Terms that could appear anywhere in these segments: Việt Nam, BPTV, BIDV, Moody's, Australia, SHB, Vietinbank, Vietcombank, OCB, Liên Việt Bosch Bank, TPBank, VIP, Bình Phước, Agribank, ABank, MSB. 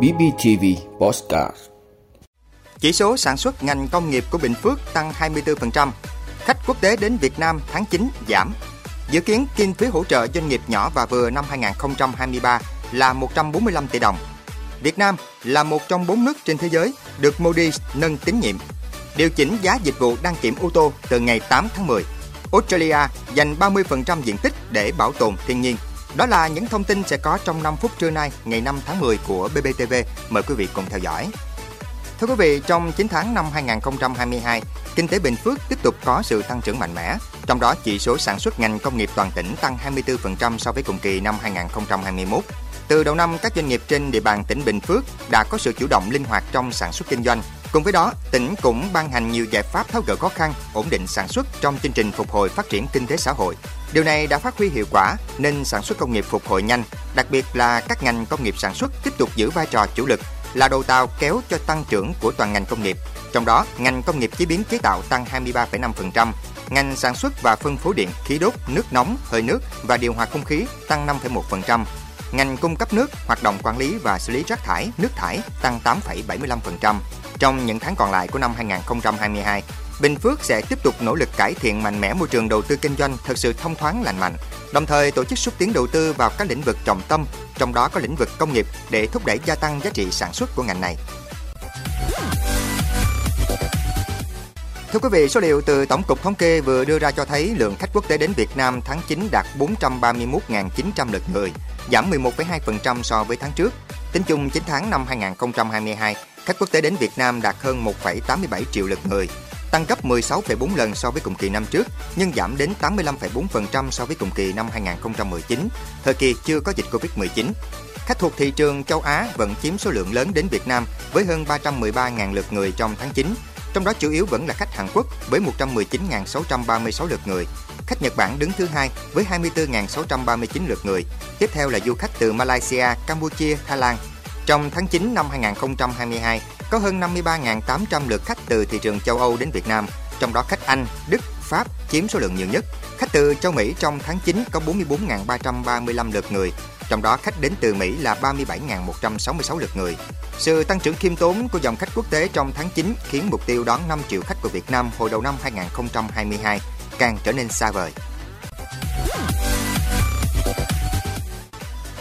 BPTV Podcast. Chỉ số sản xuất ngành công nghiệp của Bình Phước tăng 24%. Khách quốc tế đến Việt Nam tháng 9 giảm. Dự kiến kinh phí hỗ trợ doanh nghiệp nhỏ và vừa năm 2023 là 145 tỷ đồng. Việt Nam là một trong 4 nước trên thế giới được Moody's nâng tín nhiệm. Điều chỉnh giá dịch vụ đăng kiểm ô tô từ ngày 8 tháng 10. Australia dành 30% diện tích để bảo tồn thiên nhiên. Đó là những thông tin sẽ có trong 5 phút trưa nay, ngày 5 tháng 10 của BPTV. Mời quý vị cùng theo dõi. Thưa quý vị, trong 9 tháng năm 2022, kinh tế Bình Phước tiếp tục có sự tăng trưởng mạnh mẽ. Trong đó, chỉ số sản xuất ngành công nghiệp toàn tỉnh tăng 24% so với cùng kỳ năm 2021. Từ đầu năm, các doanh nghiệp trên địa bàn tỉnh Bình Phước đã có sự chủ động linh hoạt trong sản xuất kinh doanh. Cùng với đó, tỉnh cũng ban hành nhiều giải pháp tháo gỡ khó khăn, ổn định sản xuất trong chương trình phục hồi phát triển kinh tế xã hội. Điều này đã phát huy hiệu quả nên sản xuất công nghiệp phục hồi nhanh, đặc biệt là các ngành công nghiệp sản xuất tiếp tục giữ vai trò chủ lực, là đầu tàu kéo cho tăng trưởng của toàn ngành công nghiệp. Trong đó, ngành công nghiệp chế biến chế tạo tăng 23,5%, ngành sản xuất và phân phối điện, khí đốt, nước nóng, hơi nước và điều hòa không khí tăng 5,1%, ngành cung cấp nước, hoạt động quản lý và xử lý rác thải, nước thải tăng 8,75%. Trong những tháng còn lại của năm 2022, Bình Phước sẽ tiếp tục nỗ lực cải thiện mạnh mẽ môi trường đầu tư kinh doanh thật sự thông thoáng lành mạnh, đồng thời tổ chức xúc tiến đầu tư vào các lĩnh vực trọng tâm, trong đó có lĩnh vực công nghiệp để thúc đẩy gia tăng giá trị sản xuất của ngành này. Thưa quý vị, số liệu từ Tổng cục Thống kê vừa đưa ra cho thấy lượng khách quốc tế đến Việt Nam tháng 9 đạt 431.900 lượt người, giảm 11,2% so với tháng trước. Tính chung 9 tháng năm 2022, khách quốc tế đến Việt Nam đạt hơn 1,87 triệu lượt người, tăng gấp 16,4 lần so với cùng kỳ năm trước, nhưng giảm đến 85,4% so với cùng kỳ năm 2019, thời kỳ chưa có dịch Covid-19. Khách thuộc thị trường châu Á vẫn chiếm số lượng lớn đến Việt Nam với hơn 313.000 lượt người trong tháng 9, trong đó chủ yếu vẫn là khách Hàn Quốc với 119.636 lượt người. Khách Nhật Bản đứng thứ 2 với 24.639 lượt người, tiếp theo là du khách từ Malaysia, Campuchia, Thái Lan. Trong tháng 9 năm 2022, có hơn 53.800 lượt khách từ thị trường châu Âu đến Việt Nam, trong đó khách Anh, Đức, Pháp chiếm số lượng nhiều nhất. Khách từ châu Mỹ trong tháng 9 có 44.335 lượt người, trong đó khách đến từ Mỹ là 37.166 lượt người. Sự tăng trưởng khiêm tốn của dòng khách quốc tế trong tháng 9 khiến mục tiêu đón 5 triệu khách của Việt Nam hồi đầu năm 2022 càng trở nên xa vời.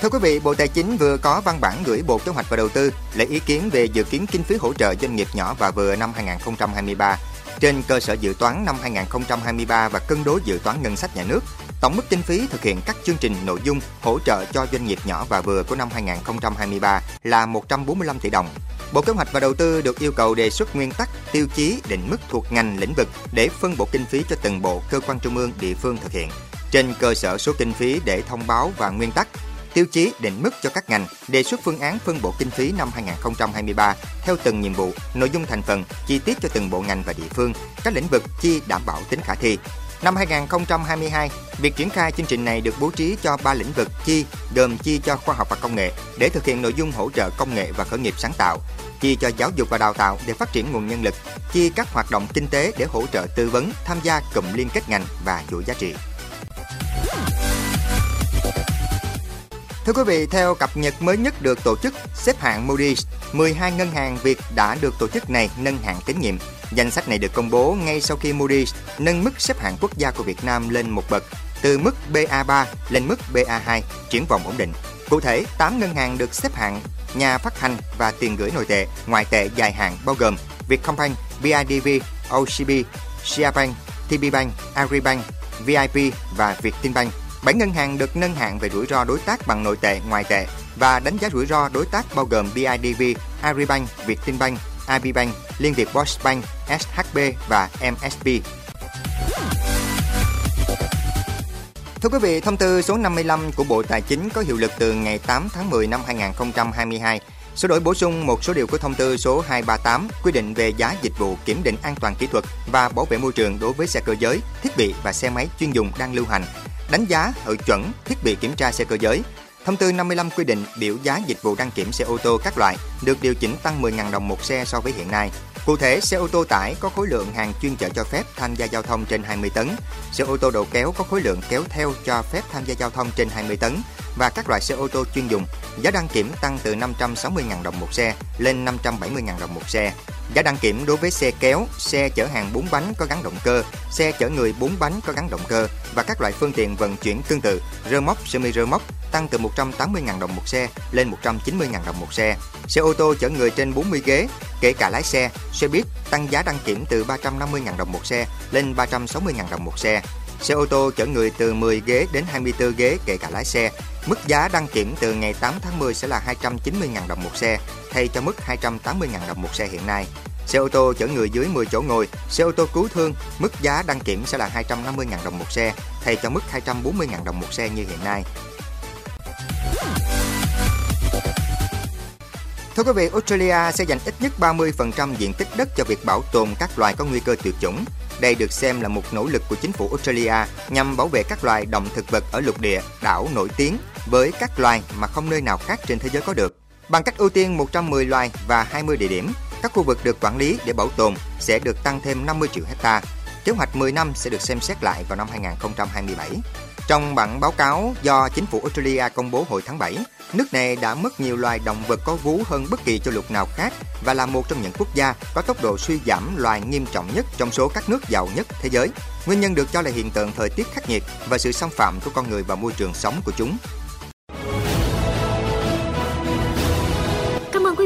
Thưa quý vị, Bộ Tài chính vừa có văn bản gửi Bộ Kế hoạch và Đầu tư lấy ý kiến về dự kiến kinh phí hỗ trợ doanh nghiệp nhỏ và vừa năm 2023 trên cơ sở dự toán năm 2023 và cân đối dự toán ngân sách nhà nước. Tổng mức kinh phí thực hiện các chương trình nội dung hỗ trợ cho doanh nghiệp nhỏ và vừa của năm 2023 là 145 tỷ đồng. Bộ Kế hoạch và Đầu tư được yêu cầu đề xuất nguyên tắc, tiêu chí, định mức thuộc ngành lĩnh vực để phân bổ kinh phí cho từng bộ, cơ quan trung ương, địa phương thực hiện trên cơ sở số kinh phí để thông báo và nguyên tắc, tiêu chí, định mức cho các ngành, đề xuất phương án phân bổ kinh phí năm 2023 theo từng nhiệm vụ, nội dung thành phần, chi tiết cho từng bộ ngành và địa phương, các lĩnh vực chi đảm bảo tính khả thi. Năm 2022, việc triển khai chương trình này được bố trí cho 3 lĩnh vực chi, gồm chi cho khoa học và công nghệ để thực hiện nội dung hỗ trợ công nghệ và khởi nghiệp sáng tạo, chi cho giáo dục và đào tạo để phát triển nguồn nhân lực, chi các hoạt động kinh tế để hỗ trợ tư vấn, tham gia cụm liên kết ngành và chuỗi giá trị. Thưa quý vị, theo cập nhật mới nhất được tổ chức xếp hạng Moody's, 12 ngân hàng Việt đã được tổ chức này nâng hạng tín nhiệm. Danh sách này được công bố ngay sau khi Moody's nâng mức xếp hạng quốc gia của Việt Nam lên một bậc, từ mức BA3 lên mức BA2, triển vọng ổn định. Cụ thể, 8 ngân hàng được xếp hạng nhà phát hành và tiền gửi nội tệ, ngoại tệ dài hạn bao gồm Vietcombank, BIDV, OCB, SHB, TPBank, Agribank, VIP và Vietinbank. 7 ngân hàng được nâng hạng về rủi ro đối tác bằng nội tệ, ngoại tệ và đánh giá rủi ro đối tác bao gồm BIDV, Agribank, Vietinbank, ABank, Liên Việt Bosch Bank, SHB và MSB. Thưa quý vị, thông tư số 55 của Bộ Tài chính có hiệu lực từ ngày 8 tháng 10 năm 2022, sửa đổi bổ sung một số điều của thông tư số 238 quy định về giá dịch vụ kiểm định an toàn kỹ thuật và bảo vệ môi trường đối với xe cơ giới, thiết bị và xe máy chuyên dùng đang lưu hành, đánh giá, hậu chuẩn, thiết bị kiểm tra xe cơ giới. Thông tư 55 quy định biểu giá dịch vụ đăng kiểm xe ô tô các loại được điều chỉnh tăng 10.000 đồng một xe so với hiện nay. Cụ thể, xe ô tô tải có khối lượng hàng chuyên chở cho phép tham gia giao thông trên 20 tấn, xe ô tô đầu kéo có khối lượng kéo theo cho phép tham gia giao thông trên 20 tấn và các loại xe ô tô chuyên dùng, giá đăng kiểm tăng từ 560.000 đồng một xe lên 570.000 đồng một xe. Giá đăng kiểm đối với xe kéo, xe chở hàng 4 bánh có gắn động cơ, xe chở người 4 bánh có gắn động cơ và các loại phương tiện vận chuyển tương tự, rơ móc, semi-rơ móc, tăng từ 180.000 đồng một xe lên 190.000 đồng một xe. Xe ô tô chở người trên 40 ghế, kể cả lái xe, xe buýt tăng giá đăng kiểm từ 350.000 đồng một xe lên 360.000 đồng một xe. Xe ô tô chở người từ 10 ghế đến 24 ghế kể cả lái xe, mức giá đăng kiểm từ ngày 8 tháng 10 sẽ là 290.000 đồng một xe, thay cho mức 280.000 đồng một xe hiện nay. Xe ô tô chở người dưới 10 chỗ ngồi, xe ô tô cứu thương, mức giá đăng kiểm sẽ là 250.000 đồng một xe, thay cho mức 240.000 đồng một xe như hiện nay. Thưa quý vị, Australia sẽ dành ít nhất 30% diện tích đất cho việc bảo tồn các loài có nguy cơ tuyệt chủng. Đây được xem là một nỗ lực của chính phủ Australia nhằm bảo vệ các loài động thực vật ở lục địa, đảo nổi tiếng với các loài mà không nơi nào khác trên thế giới có được. Bằng cách ưu tiên 110 loài và 20 địa điểm, các khu vực được quản lý để bảo tồn sẽ được tăng thêm 50 triệu hectare. Kế hoạch 10 năm sẽ được xem xét lại vào năm 2027. Trong bản báo cáo do chính phủ Australia công bố hồi tháng 7, nước này đã mất nhiều loài động vật có vú hơn bất kỳ châu lục nào khác và là một trong những quốc gia có tốc độ suy giảm loài nghiêm trọng nhất trong số các nước giàu nhất thế giới. Nguyên nhân được cho là hiện tượng thời tiết khắc nghiệt và sự xâm phạm của con người vào môi trường sống của chúng. Cảm ơn quý